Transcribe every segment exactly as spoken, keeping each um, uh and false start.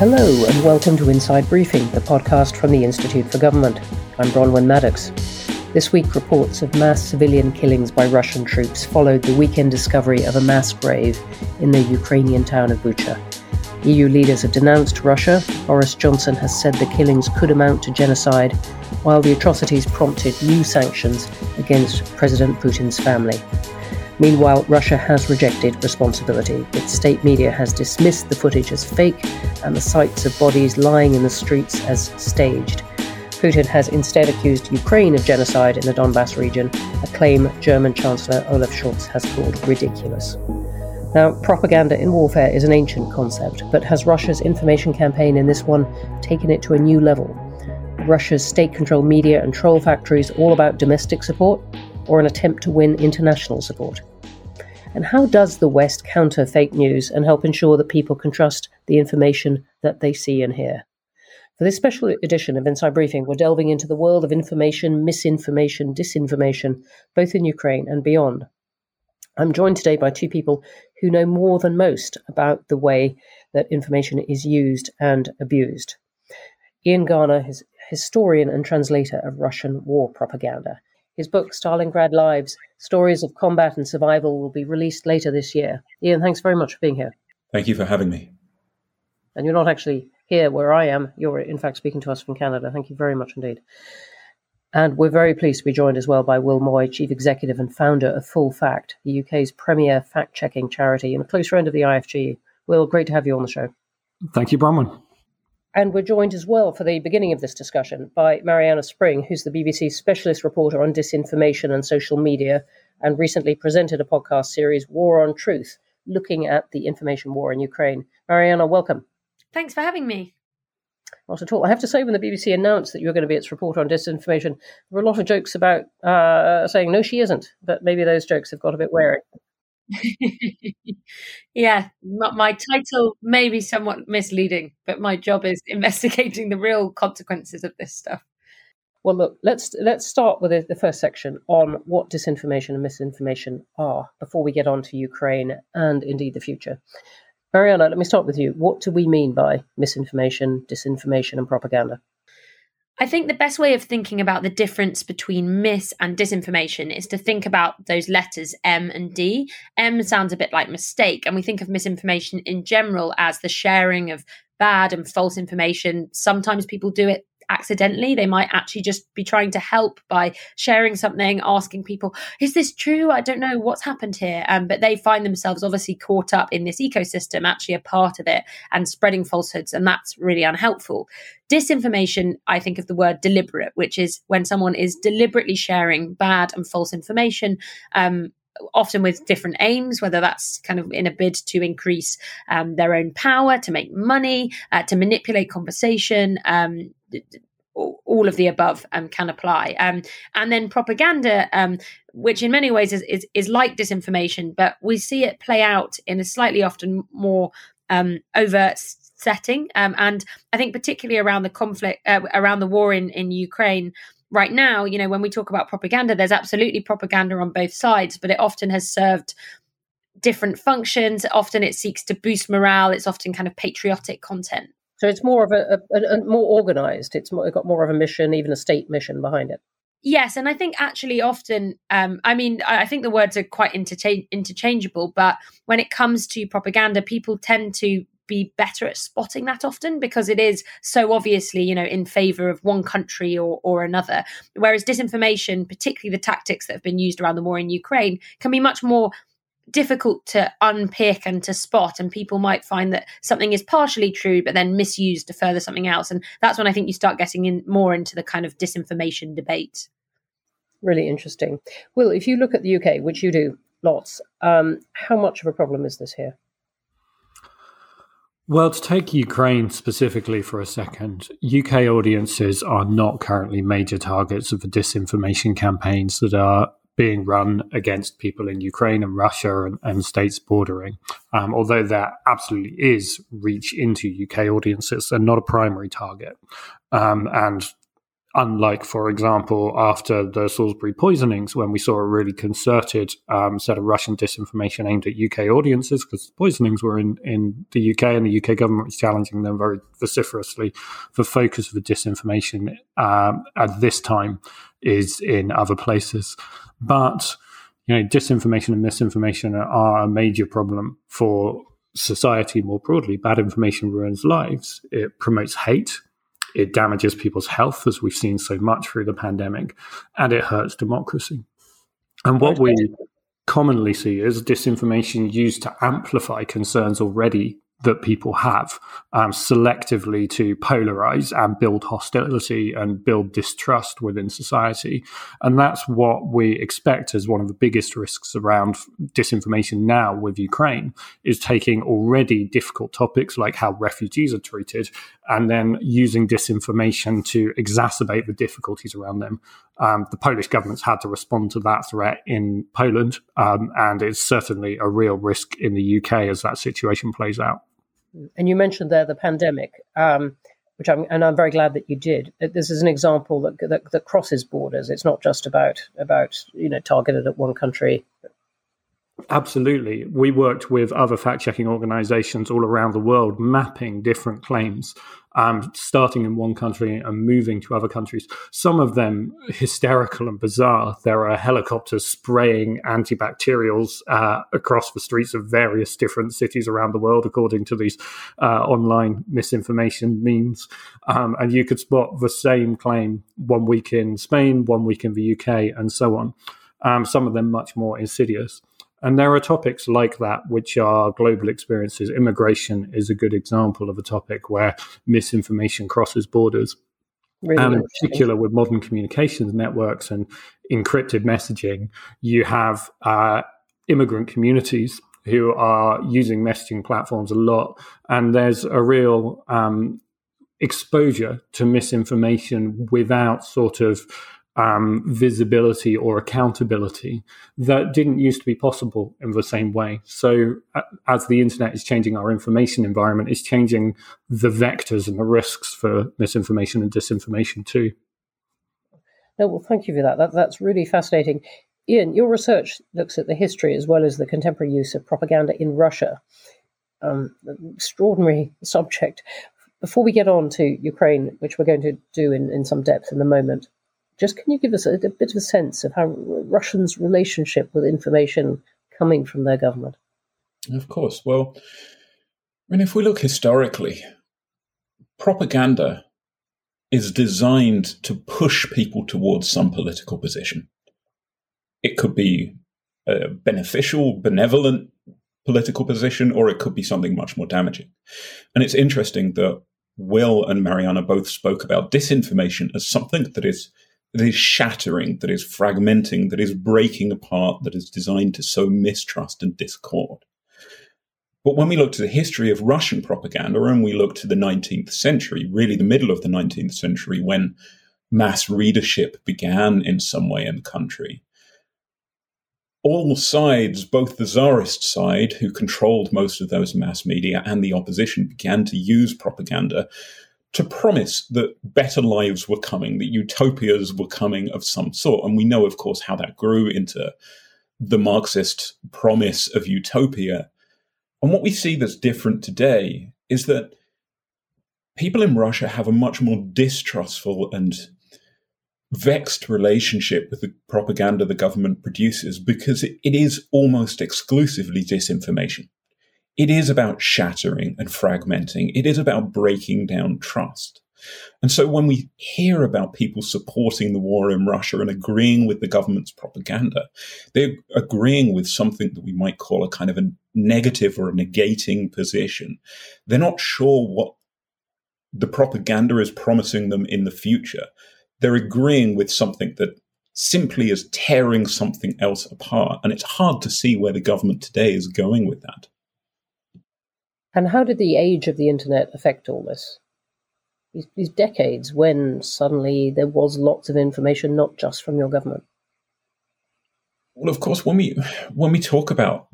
Hello and welcome to Inside Briefing, the podcast from the Institute for Government. I'm Bronwen Maddox. This week, reports of mass civilian killings by Russian troops followed the weekend discovery of a mass grave in the Ukrainian town of Bucha. E U leaders have denounced Russia. Boris Johnson has said the killings could amount to genocide, while the atrocities prompted new sanctions against President Putin's family. Meanwhile, Russia has rejected responsibility. Its state media has dismissed the footage as fake and the sights of bodies lying in the streets as staged. Putin has instead accused Ukraine of genocide in the Donbass region, a claim German Chancellor Olaf Scholz has called ridiculous. Now, propaganda in warfare is an ancient concept, but has Russia's information campaign in this one taken it to a new level? Russia's state-controlled media and troll factories all about domestic support, or an attempt to win international support? And how does the West counter fake news and help ensure that people can trust the information that they see and hear? For this special edition of Inside Briefing, we're delving into the world of information, misinformation, disinformation, both in Ukraine and beyond. I'm joined today by two people who know more than most about the way that information is used and abused. Ian Garner is a historian and translator of Russian war propaganda. His book, Stalingrad Lives: Stories of Combat and Survival, will be released later this year. Ian, thanks very much for being here. Thank you for having me. And you're not actually here where I am. You're, in fact, speaking to us from Canada. Thank you very much indeed. And we're very pleased to be joined as well by Will Moy, Chief Executive and Founder of Full Fact, the U K's premier fact-checking charity and a close friend of the I F G. Will, great to have you on the show. Thank you, Bronwen. And we're joined as well for the beginning of this discussion by Marianna Spring, who's the B B C specialist reporter on disinformation and social media, and recently presented a podcast series, War on Truth, looking at the information war in Ukraine. Marianna, welcome. Thanks for having me. Not at all. I have to say, when the B B C announced that you were going to be its reporter on disinformation, there were a lot of jokes about uh, saying, no, she isn't. But maybe those jokes have got a bit wearing. Yeah, my title may be somewhat misleading, but my job is investigating the real consequences of this stuff. Well, look, let's let's start with the first section on what disinformation and misinformation are before we get on to Ukraine and indeed the future. Marianna, let me start with you. What do we mean by misinformation, disinformation and propaganda? I think the best way of thinking about the difference between mis and disinformation is to think about those letters M and D. M sounds a bit like mistake, and we think of misinformation in general as the sharing of bad and false information. Sometimes people do it accidentally. They might actually just be trying to help by sharing something, asking people, is this true? I don't know what's happened here. Um, but they find themselves obviously caught up in this ecosystem, actually a part of it, and spreading falsehoods. And that's really unhelpful. Disinformation, I think of the word deliberate, which is when someone is deliberately sharing bad and false information, um, often with different aims, whether that's kind of in a bid to increase um, their own power, to make money, uh, to manipulate conversation, um, all of the above um, can apply. Um, and then propaganda, um, which in many ways is, is, is like disinformation, but we see it play out in a slightly often more um, overt setting. Um, and I think particularly around the conflict, uh, around the war in, in Ukraine, right now, you know, when we talk about propaganda, there's absolutely propaganda on both sides, but it often has served different functions. Often it seeks to boost morale. It's often kind of patriotic content. So it's more of a, a, a more organized. It's more, got more of a mission, even a state mission behind it. Yes. And I think actually often, um, I mean, I think the words are quite intercha- interchangeable, but when it comes to propaganda, people tend to be better at spotting that often because it is so obviously, you know, in favor of one country or, or another. Whereas disinformation, particularly the tactics that have been used around the war in Ukraine, can be much more difficult to unpick and to spot. And people might find that something is partially true, but then misused to further something else. And that's when I think you start getting in more into the kind of disinformation debate. Really interesting. Will, if you look at the U K, which you do lots, um, how much of a problem is this here? Well, to take Ukraine specifically for a second, U K audiences are not currently major targets of the disinformation campaigns that are being run against people in Ukraine and Russia and, and states bordering. Um, although there absolutely is reach into U K audiences, they're not a primary target. Um, and unlike, for example, after the Salisbury poisonings, when we saw a really concerted um, set of Russian disinformation aimed at U K audiences, because the poisonings were in, in the U K and the U K government was challenging them very vociferously. The focus of the disinformation um, at this time is in other places. But, you know, disinformation and misinformation are a major problem for society more broadly. Bad information ruins lives. It promotes hate. It damages people's health, as we've seen so much through the pandemic, and it hurts democracy. And what we commonly see is disinformation used to amplify concerns already that people have, um, selectively to polarize and build hostility and build distrust within society. And that's what we expect as one of the biggest risks around disinformation now with Ukraine, is taking already difficult topics like how refugees are treated and then using disinformation to exacerbate the difficulties around them. Um, the Polish government's had to respond to that threat in Poland, um, and it's certainly a real risk in the U K as that situation plays out. And you mentioned there the pandemic, um, which I'm and I'm very glad that you did. This is an example that, that that crosses borders. It's not just about about you know targeted at one country. Absolutely, we worked with other fact-checking organisations all around the world, mapping different claims, um, starting in one country and moving to other countries. Some of them hysterical and bizarre. There are helicopters spraying antibacterials uh, across the streets of various different cities around the world, according to these uh, online misinformation memes. Um, and you could spot the same claim one week in Spain, one week in the U K, and so on. Um, some of them much more insidious. And there are topics like that, which are global experiences. Immigration is a good example of a topic where misinformation crosses borders, really, and in particular with modern communications networks and encrypted messaging. You have uh, immigrant communities who are using messaging platforms a lot, and there's a real um, exposure to misinformation without sort of Um, visibility or accountability that didn't used to be possible in the same way. So uh, as the internet is changing our information environment, it's changing the vectors and the risks for misinformation and disinformation too. No, well, thank you for that. that. That's really fascinating. Ian, your research looks at the history as well as the contemporary use of propaganda in Russia. Um, extraordinary subject. Before we get on to Ukraine, which we're going to do in, in some depth in a moment, just can you give us a, a bit of a sense of how Russians' relationship with information coming from their government? Of course. Well, I mean, if we look historically, propaganda is designed to push people towards some political position. It could be a beneficial, benevolent political position, or it could be something much more damaging. And it's interesting that Will and Marianna both spoke about disinformation as something that is that is shattering, that is fragmenting, that is breaking apart, that is designed to sow mistrust and discord. But when we look to the history of Russian propaganda, and we look to the nineteenth century, really the middle of the nineteenth century, when mass readership began in some way in the country, all sides, both the Tsarist side, who controlled most of those mass media, and the opposition, began to use propaganda to promise that better lives were coming, that utopias were coming of some sort. And we know, of course, how that grew into the Marxist promise of utopia. And what we see that's different today is that people in Russia have a much more distrustful and vexed relationship with the propaganda the government produces, because it is almost exclusively disinformation. It is about shattering and fragmenting. It is about breaking down trust. And so when we hear about people supporting the war in Russia and agreeing with the government's propaganda, they're agreeing with something that we might call a kind of a negative or a negating position. They're not sure what the propaganda is promising them in the future. They're agreeing with something that simply is tearing something else apart. And it's hard to see where the government today is going with that. And how did the age of the internet affect all this? These, these decades when suddenly there was lots of information, not just from your government. Well, of course, when we when we talk about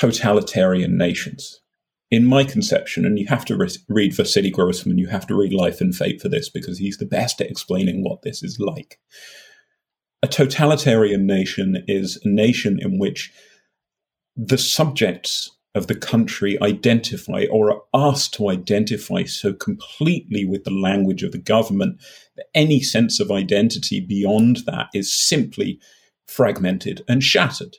totalitarian nations, in my conception, and you have to re- read Vasily Grossman, you have to read Life and Fate for this, because he's the best at explaining what this is like. A totalitarian nation is a nation in which the subjects of the country identify or are asked to identify so completely with the language of the government that any sense of identity beyond that is simply fragmented and shattered.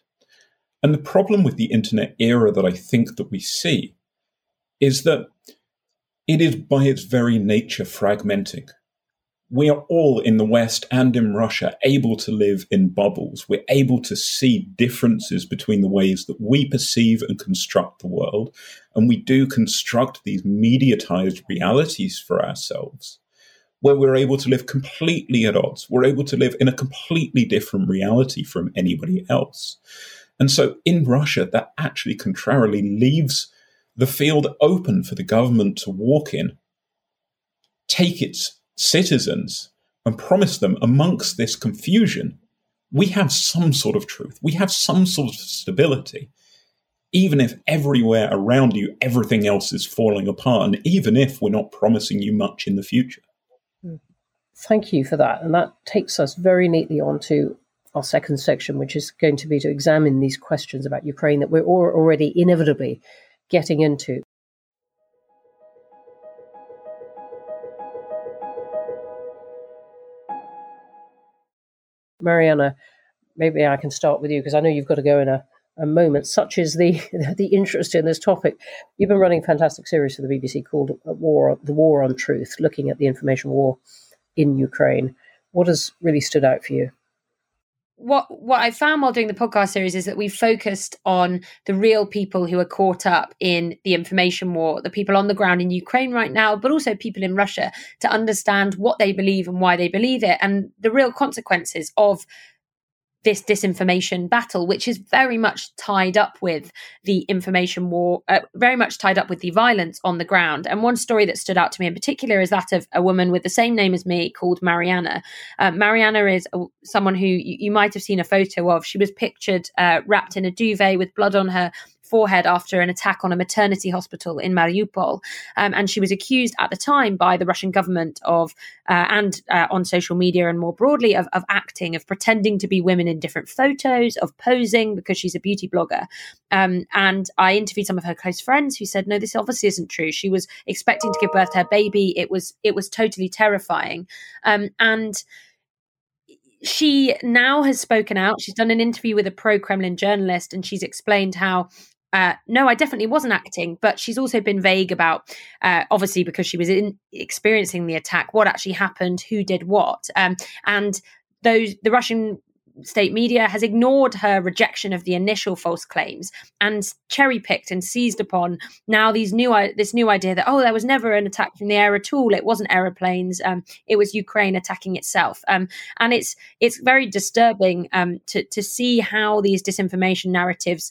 And the problem with the internet era that I think that we see is that it is by its very nature fragmenting. We are all in the West and in Russia able to live in bubbles. We're able to see differences between the ways that we perceive and construct the world. And we do construct these mediatized realities for ourselves, where we're able to live completely at odds. We're able to live in a completely different reality from anybody else. And so in Russia, that actually contrarily leaves the field open for the government to walk in, take its citizens and promise them, amongst this confusion, we have some sort of truth. We have some sort of stability, even if everywhere around you, everything else is falling apart, and even if we're not promising you much in the future. Thank you for that. And that takes us very neatly on to our second section, which is going to be to examine these questions about Ukraine that we're already inevitably getting into. Marianna, maybe I can start with you, because I know you've got to go in a, a moment. Such is the the interest in this topic. You've been running a fantastic series for the B B C called War, The War on Truth, looking at the information war in Ukraine. What has really stood out for you? What what I found while doing the podcast series is that we focused on the real people who are caught up in the information war, the people on the ground in Ukraine right now, but also people in Russia, to understand what they believe and why they believe it, and the real consequences of this disinformation battle, which is very much tied up with the information war, uh, very much tied up with the violence on the ground. And one story that stood out to me in particular is that of a woman with the same name as me called Marianna. Uh, Marianna is a, someone who you, you might have seen a photo of. She was pictured uh, wrapped in a duvet with blood on her forehead after an attack on a maternity hospital in Mariupol. Um, and she was accused at the time by the Russian government of, uh, and uh, on social media and more broadly, of, of acting, of pretending to be women in different photos, of posing, because she's a beauty blogger. Um, and I interviewed some of her close friends who said, no, this obviously isn't true. She was expecting to give birth to her baby. It was, it was totally terrifying. Um, and she now has spoken out. She's done an interview with a pro-Kremlin journalist, and she's explained how Uh, no, I definitely wasn't acting, but she's also been vague about, uh, obviously because she was in, experiencing the attack, what actually happened, who did what. Um, and those the Russian state media has ignored her rejection of the initial false claims and cherry-picked and seized upon now these new this new idea that, oh, there was never an attack from the air at all. It wasn't aeroplanes. Um, it was Ukraine attacking itself. Um, and it's it's very disturbing um, to, to see how these disinformation narratives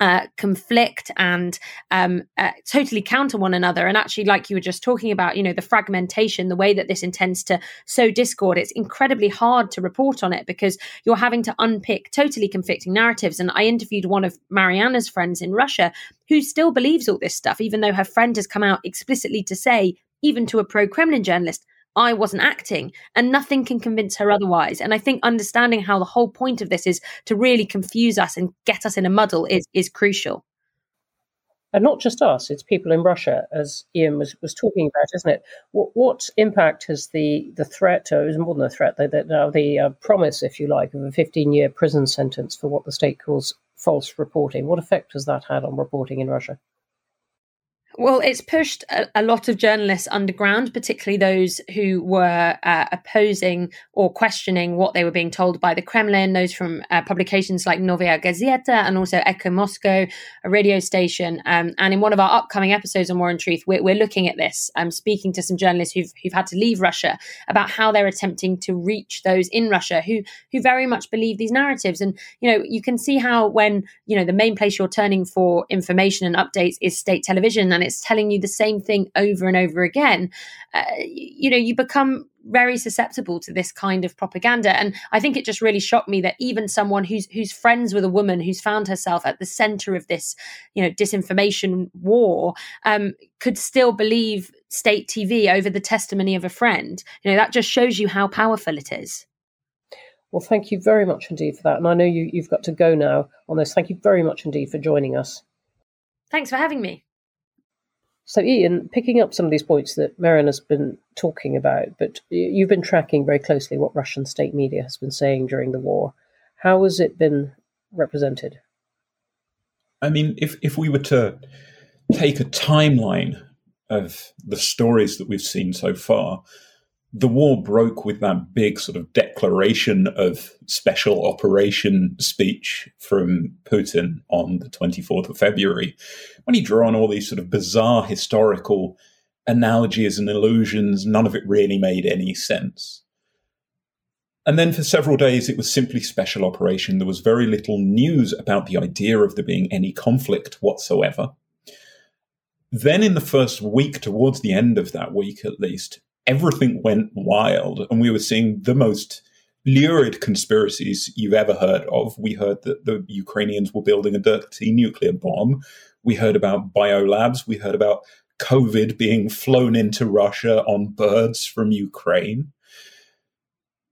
Uh, conflict and um, uh, totally counter one another. And actually, like you were just talking about, you know, the fragmentation, the way that this intends to sow discord, it's incredibly hard to report on it because you're having to unpick totally conflicting narratives. And I interviewed one of Marianna's friends in Russia who still believes all this stuff, even though her friend has come out explicitly to say, even to a pro-Kremlin journalist, I wasn't acting, and nothing can convince her otherwise. And I think understanding how the whole point of this is to really confuse us and get us in a muddle is is crucial. And not just us, it's people in Russia, as Ian was, was talking about, isn't it? What, what impact has the, the threat, or is more than a threat, the, the, the uh, promise, if you like, of a fifteen-year prison sentence for what the state calls false reporting? What effect has that had on reporting in Russia? Well, it's pushed a, a lot of journalists underground, particularly those who were uh, opposing or questioning what they were being told by the Kremlin, those from uh, publications like Novaya Gazeta and also Echo Moscow, a radio station. Um, and in one of our upcoming episodes on War and Truth, we're, we're looking at this. I'm speaking to some journalists who've, who've had to leave Russia about how they're attempting to reach those in Russia who who very much believe these narratives. And, you know, you can see how when, you know, the main place you're turning for information and updates is state television, and and it's telling you the same thing over and over again, uh, you know, you become very susceptible to this kind of propaganda. And I think it just really shocked me that even someone who's who's friends with a woman who's found herself at the center of this, you know, disinformation war, um, could still believe state T V over the testimony of a friend. You know, that just shows you how powerful it is. Well, thank you very much indeed for that. And I know you, you've got to go now on this. Thank you very much indeed for joining us. Thanks for having me. So, Ian, picking up some of these points that Marianna has been talking about, but you've been tracking very closely what Russian state media has been saying during the war. How has it been represented? I mean, if, if we were to take a timeline of the stories that we've seen so far, the war broke with that big sort of declaration of special operation speech from Putin on the twenty-fourth of February, when he drew on all these sort of bizarre historical analogies and illusions. None of it really made any sense. And then for several days, it was simply special operation. There was very little news about the idea of there being any conflict whatsoever. Then in the first week, towards the end of that week at least, everything went wild, and we were seeing the most lurid conspiracies you've ever heard of. We heard that the Ukrainians were building a dirty nuclear bomb. We heard about biolabs. We heard about COVID being flown into Russia on birds from Ukraine.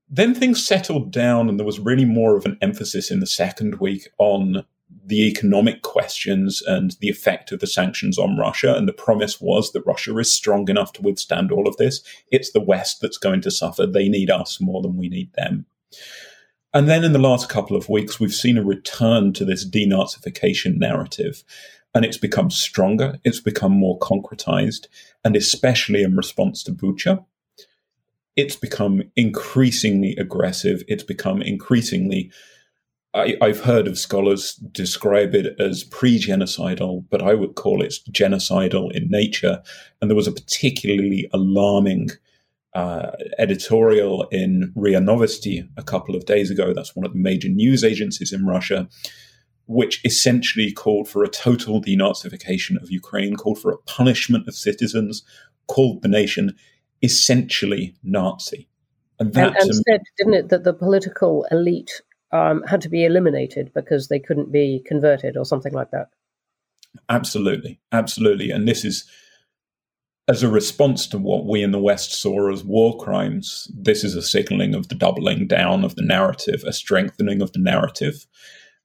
Then things settled down, and there was really more of an emphasis in the second week on the economic questions and the effect of the sanctions on Russia. And the promise was that Russia is strong enough to withstand all of this. It's the West that's going to suffer. They need us more than we need them. And then in the last couple of weeks, we've seen a return to this denazification narrative. And it's become stronger. It's become more concretized. And especially in response to Bucha, it's become increasingly aggressive. It's become increasingly I, I've heard of scholars describe it as pre-genocidal, but I would call it genocidal in nature. And there was a particularly alarming uh, editorial in Ria Novosti a couple of days ago. That's one of the major news agencies in Russia, which essentially called for a total denazification of Ukraine, called for a punishment of citizens, called the nation essentially Nazi. And, that, and, and said, didn't it, that the political elite Um, had to be eliminated because they couldn't be converted or something like that. Absolutely, absolutely. And this is, as a response to what we in the West saw as war crimes, this is a signaling of the doubling down of the narrative, a strengthening of the narrative.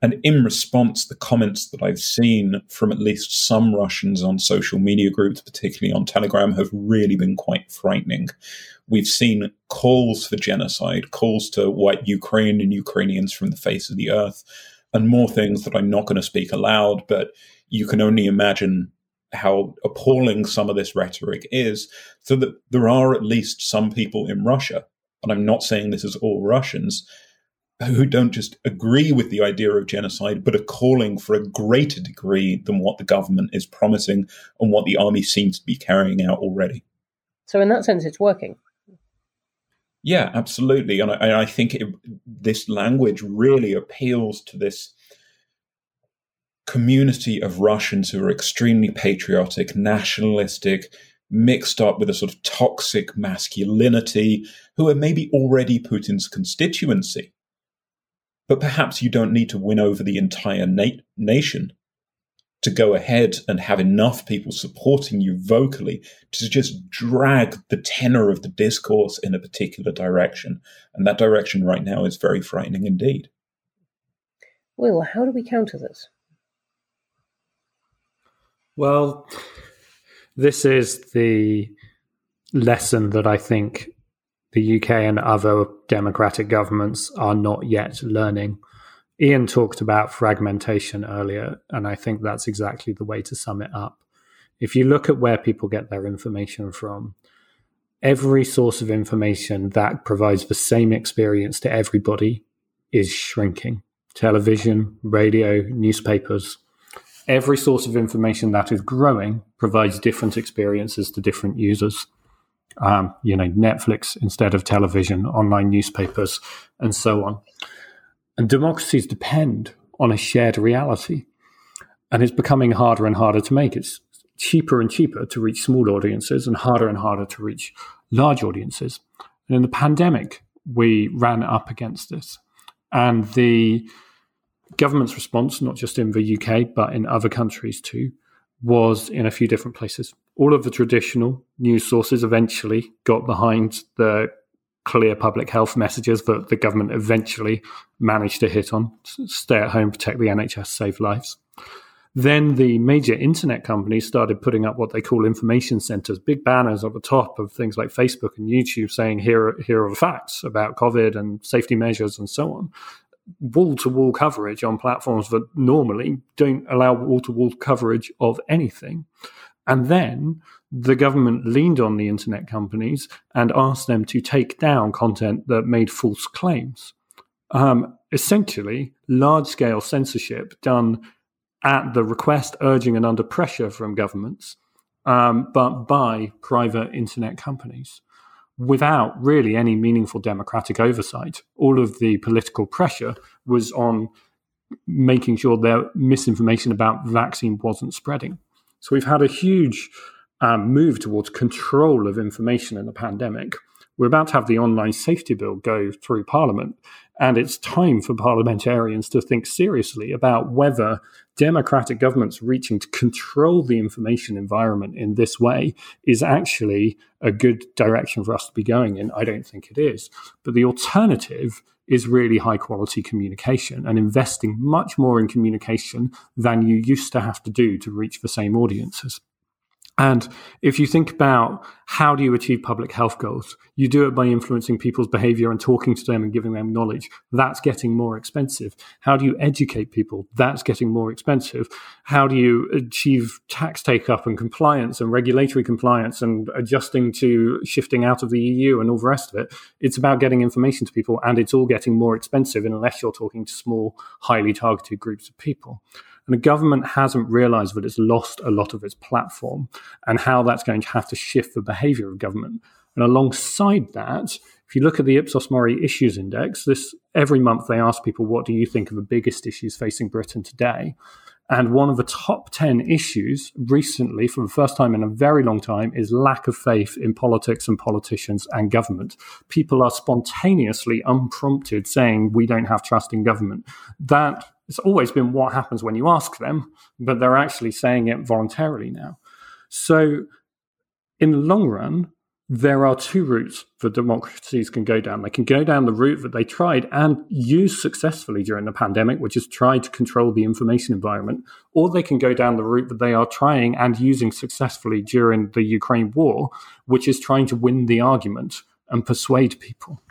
And in response, the comments that I've seen from at least some Russians on social media groups, particularly on Telegram, have really been quite frightening. We've seen calls for genocide, calls to wipe Ukraine and Ukrainians from the face of the earth, and more things that I'm not going to speak aloud, but you can only imagine how appalling some of this rhetoric is, so that there are at least some people in Russia, and I'm not saying this is all Russians, who don't just agree with the idea of genocide, but are calling for a greater degree than what the government is promising and what the army seems to be carrying out already. So in that sense, it's working. Yeah, absolutely. And I, and I think it, this language really appeals to this community of Russians who are extremely patriotic, nationalistic, mixed up with a sort of toxic masculinity, who are maybe already Putin's constituency. But perhaps you don't need to win over the entire na- nation to go ahead and have enough people supporting you vocally to just drag the tenor of the discourse in a particular direction. And that direction right now is very frightening indeed. Will, how do we counter this? Well, this is the lesson that I think the U K and other democratic governments are not yet learning. Ian talked about fragmentation earlier, and I think that's exactly the way to sum it up. If you look at where people get their information from, every source of information that provides the same experience to everybody is shrinking. Television, radio, newspapers. Every source of information that is growing provides different experiences to different users. Um, you know, Netflix instead of television, online newspapers, and so on. And democracies depend on a shared reality. And it's becoming harder and harder to make. It's cheaper and cheaper to reach small audiences and harder and harder to reach large audiences. And in the pandemic, we ran up against this. And the government's response, not just in the U K, but in other countries too, was in a few different places. All of the traditional news sources eventually got behind the clear public health messages that the government eventually managed to hit on. Stay at home, protect the N H S, save lives. Then the major internet companies started putting up what they call information centers, big banners at the top of things like Facebook and YouTube saying, here are, here are the facts about COVID and safety measures and so on. Wall-to-wall coverage on platforms that normally don't allow wall-to-wall coverage of anything. And then the government leaned on the internet companies and asked them to take down content that made false claims. Um, essentially, large-scale censorship done at the request, urging, and under pressure from governments, um, but by private internet companies, without really any meaningful democratic oversight. All of the political pressure was on making sure their misinformation about vaccine wasn't spreading. So we've had a huge um, move towards control of information in the pandemic. We're about to have the online safety bill go through Parliament, and it's time for parliamentarians to think seriously about whether democratic governments reaching to control the information environment in this way is actually a good direction for us to be going in. I don't think it is. But the alternative is really high-quality communication and investing much more in communication than you used to have to do to reach the same audiences. And if you think about how do you achieve public health goals, you do it by influencing people's behavior and talking to them and giving them knowledge. That's getting more expensive. How do you educate people? That's getting more expensive. How do you achieve tax take-up and compliance and regulatory compliance and adjusting to shifting out of the E U and all the rest of it? It's about getting information to people, and it's all getting more expensive unless you're talking to small, highly targeted groups of people. And the government hasn't realized that it's lost a lot of its platform and how that's going to have to shift the behavior of government. And alongside that, if you look at the Ipsos Mori Issues Index, this every month they ask people, what do you think are the biggest issues facing Britain today? And one of the top ten issues recently, for the first time in a very long time, is lack of faith in politics and politicians and government. People are spontaneously, unprompted, saying we don't have trust in government. That It's always been what happens when you ask them, but they're actually saying it voluntarily now. So in the long run, there are two routes that democracies can go down. They can go down the route that they tried and used successfully during the pandemic, which is try to control the information environment, or they can go down the route that they are trying and using successfully during the Ukraine war, which is trying to win the argument and persuade people.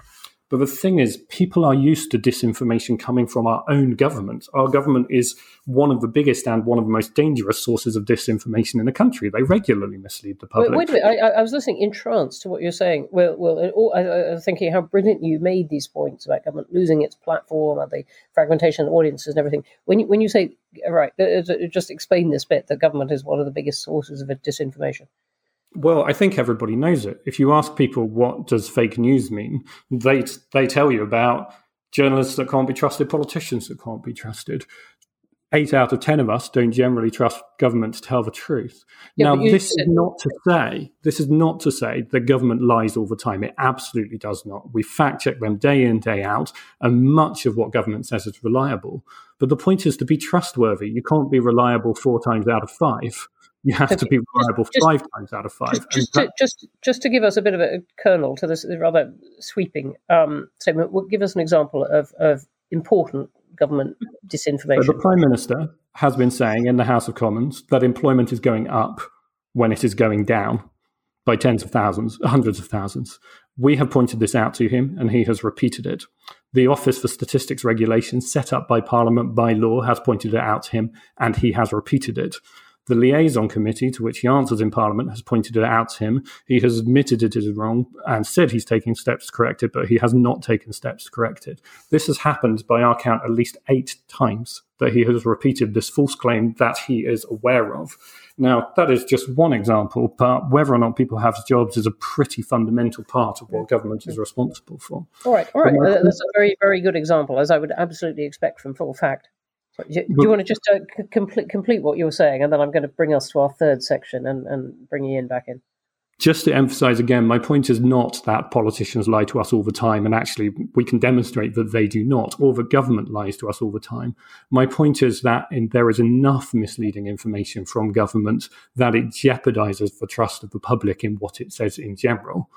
But the thing is, people are used to disinformation coming from our own government. Our government is one of the biggest and one of the most dangerous sources of disinformation in the country. They regularly mislead the public. Wait, wait a minute. I, I was listening entranced to what you're saying. Well, well, I, I was thinking how brilliant you made these points about government losing its platform and the fragmentation of audiences and everything. When you, when you say, right, just explain this bit, that government is one of the biggest sources of disinformation. Well, I think everybody knows it. If you ask people, what does fake news mean? They they tell you about journalists that can't be trusted, politicians that can't be trusted. Eight out of ten of us don't generally trust government to tell the truth. Yeah, now, this is not to say, this is not to say that government lies all the time. It absolutely does not. We fact check them day in, day out, and much of what government says is reliable. But the point is to be trustworthy. You can't be reliable four times out of five. You have okay. to be reliable just, five times out of five. Just, that- just, just to give us a bit of a kernel to this rather sweeping um, statement, give us an example of, of important government disinformation. So the Prime Minister has been saying in the House of Commons that employment is going up when it is going down by tens of thousands, hundreds of thousands. We have pointed this out to him, and he has repeated it. The Office for Statistics Regulation, set up by Parliament by law, has pointed it out to him, and he has repeated it. The liaison committee to which he answers in Parliament has pointed it out to him. He has admitted it is wrong and said he's taking steps to correct it, but he has not taken steps to correct it. This has happened by our count at least eight times that he has repeated this false claim that he is aware of. Now, that is just one example, but whether or not people have jobs is a pretty fundamental part of what government is responsible for. All right, all right. That's a very, very good example, as I would absolutely expect from Full Fact. Do you want to just uh, complete complete what you were saying, and then I'm going to bring us to our third section and, and bring Ian back in. Just to emphasize again, my point is not that politicians lie to us all the time, and actually we can demonstrate that they do not, or that government lies to us all the time. My point is that in, there is enough misleading information from government that it jeopardizes the trust of the public in what it says in general.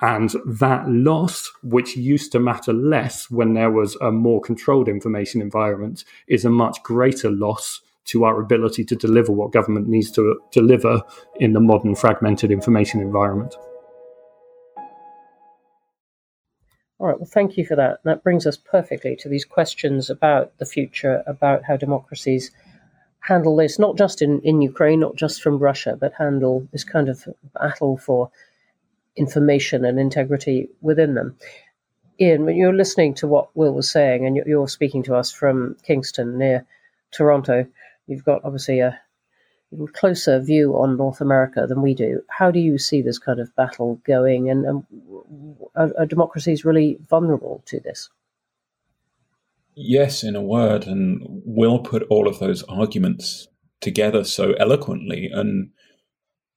And that loss, which used to matter less when there was a more controlled information environment, is a much greater loss to our ability to deliver what government needs to deliver in the modern fragmented information environment. All right, well, thank you for that. And that brings us perfectly to these questions about the future, about how democracies handle this, not just in, in Ukraine, not just from Russia, but handle this kind of battle for information and integrity within them. Ian, when you're listening to what Will was saying, and you're speaking to us from Kingston near Toronto, you've got obviously a even closer view on North America than we do. How do you see this kind of battle going, and, and are, are democracies really vulnerable to this? Yes, in a word, and Will put all of those arguments together so eloquently. And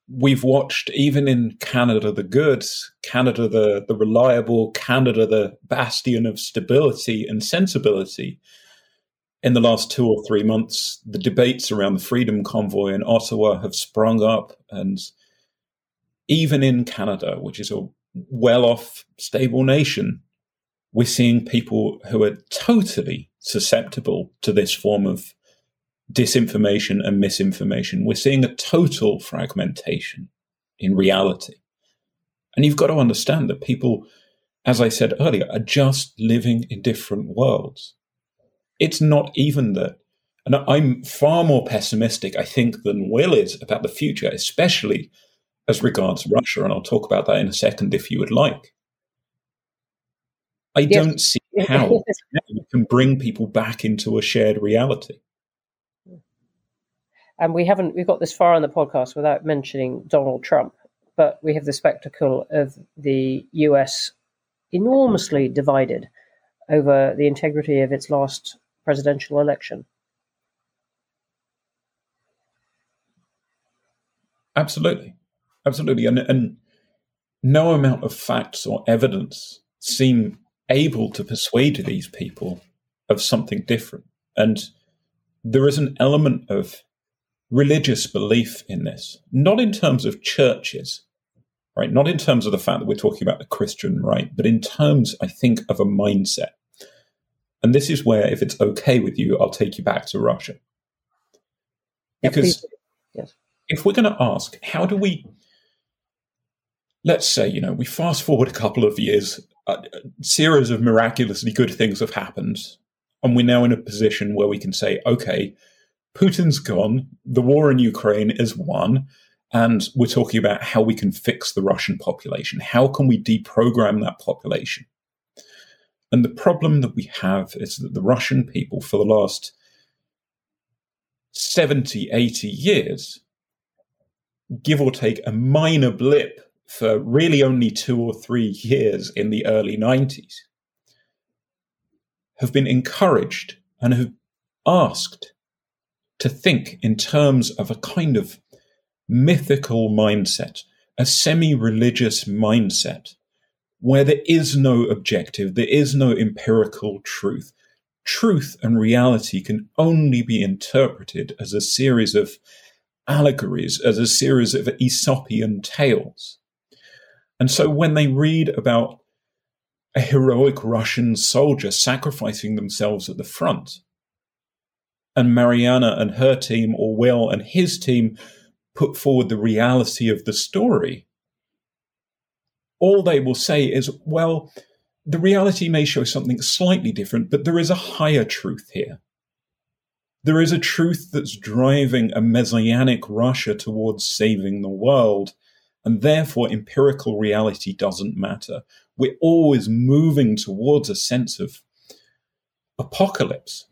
we've watched, even in Canada the Good, Canada the, the reliable, Canada the bastion of stability and sensibility, in the last two or three months, the debates around the Freedom Convoy in Ottawa have sprung up. And even in Canada, which is a well-off, stable nation, we're seeing people who are totally susceptible to this form of disinformation and misinformation. We're seeing a total fragmentation in reality. And you've got to understand that people, as I said earlier, are just living in different worlds. It's not even that, and I'm far more pessimistic, I think, than Will is about the future, especially as regards Russia, and I'll talk about that in a second if you would like. I yes. don't see how we can bring people back into a shared reality. And we haven't, we've got this far on the podcast without mentioning Donald Trump, but we have the spectacle of the U S enormously divided over the integrity of its last presidential election. Absolutely. Absolutely. And, and no amount of facts or evidence seem able to persuade these people of something different. And there is an element of religious belief in this, not in terms of churches, right? Not in terms of the fact that we're talking about the Christian right, but in terms, I think, of a mindset. And this is where, if it's okay with you, I'll take you back to Russia. Because yeah, yes. if we're going to ask, how do we, let's say, you know, we fast forward a couple of years, a series of miraculously good things have happened, and we're now in a position where we can say, okay, Putin's gone, the war in Ukraine is won, and we're talking about how we can fix the Russian population. How can we deprogram that population? And the problem that we have is that the Russian people for the last seventy, eighty years, give or take a minor blip for really only two or three years in the early nineties, have been encouraged and have asked to think in terms of a kind of mythical mindset, a semi-religious mindset, where there is no objective, there is no empirical truth. Truth and reality can only be interpreted as a series of allegories, as a series of Aesopian tales. And so when they read about a heroic Russian soldier sacrificing themselves at the front, and Marianna and her team, or Will and his team, put forward the reality of the story, all they will say is, well, the reality may show something slightly different, but there is a higher truth here. There is a truth that's driving a messianic Russia towards saving the world, and therefore empirical reality doesn't matter. We're always moving towards a sense of apocalypse.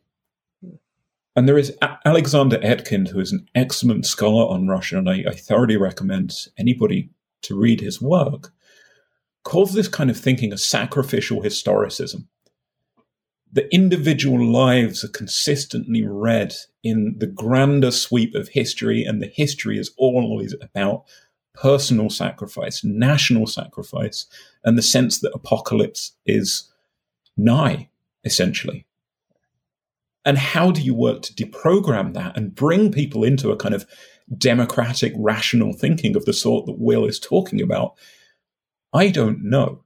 And there is Alexander Etkind, who is an excellent scholar on Russia, and I, I thoroughly recommend anybody to read his work, calls this kind of thinking a sacrificial historicism. the individual lives are consistently read in the grander sweep of history, and the history is always about personal sacrifice, national sacrifice, and the sense that apocalypse is nigh, essentially. And how do you work to deprogram that and bring people into a kind of democratic, rational thinking of the sort that Will is talking about? I don't know.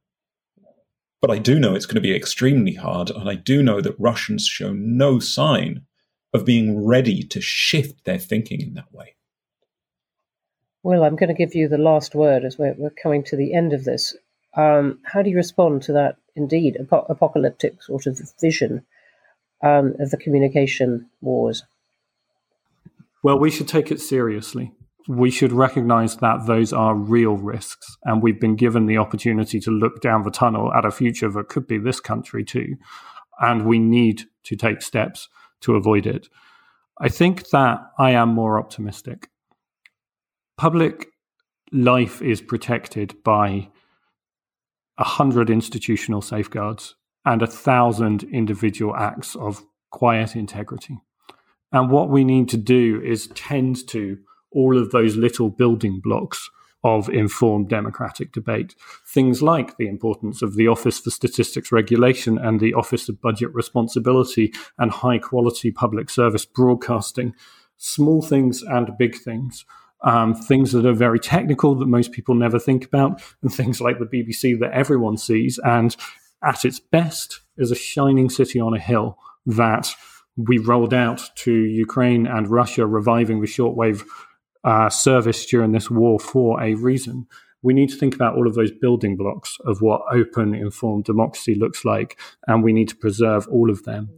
But I do know it's going to be extremely hard, and I do know that Russians show no sign of being ready to shift their thinking in that way. Well, I'm going to give you the last word as we're, we're coming to the end of this. Um, how do you respond to that, indeed, ap- apocalyptic sort of vision um, of the communication wars? Well, we should take it seriously. We should recognise that those are real risks, and we've been given the opportunity to look down the tunnel at a future that could be this country too, and we need to take steps to avoid it. I think that I am more optimistic. Public life is protected by one hundred institutional safeguards and one thousand individual acts of quiet integrity. And what we need to do is tend to all of those little building blocks of informed democratic debate. Things like the importance of the Office for Statistics Regulation and the Office of Budget Responsibility and high-quality public service broadcasting, small things and big things, um, things that are very technical that most people never think about, and things like the B B C that everyone sees and, at its best, is a shining city on a hill that we rolled out to Ukraine and Russia, reviving the shortwave Uh, service during this war for a reason. We need to think about all of those building blocks of what open, informed democracy looks like, and we need to preserve all of them.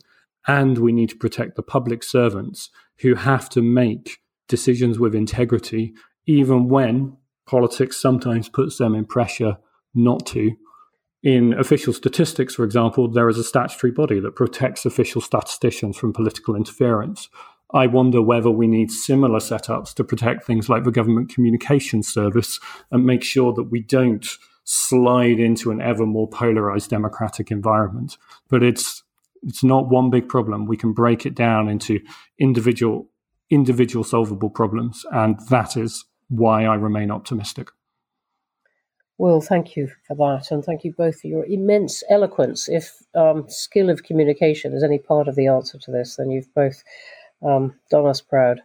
And we need to protect the public servants who have to make decisions with integrity, even when politics sometimes puts them in pressure not to. In official statistics, for example, there is a statutory body that protects official statisticians from political interference. I wonder whether we need similar setups to protect things like the government communications service and make sure that we don't slide into an ever more polarized democratic environment. But it's it's not one big problem. We can break it down into individual individual solvable problems, and that is why I remain optimistic. Will, thank you for that, and thank you both for your immense eloquence. If um, skill of communication is any part of the answer to this, then you've both Um, done us proud.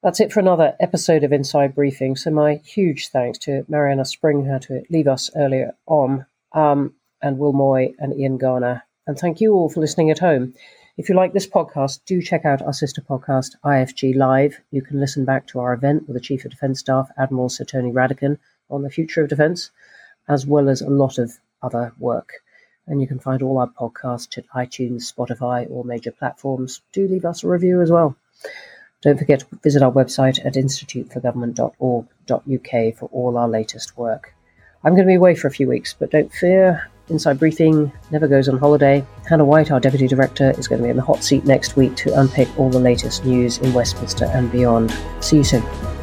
That's it for another episode of Inside Briefing. So my huge thanks to Marianna Spring, who had to leave us earlier on, um, and Will Moy and Ian Garner. And thank you all for listening at home. If you like this podcast, do check out our sister podcast, I F G Live. You can listen back to our event with the Chief of Defence Staff, Admiral Sir Tony Radakin, on the future of defence, as well as a lot of other work. And you can find all our podcasts at iTunes, Spotify, or major platforms. Do leave us a review as well. Don't forget to visit our website at institute for government dot org dot U K for all our latest work. I'm going to be away for a few weeks, but don't fear, Inside Briefing never goes on holiday. Hannah White, our Deputy Director, is going to be in the hot seat next week to unpick all the latest news in Westminster and beyond. See you soon.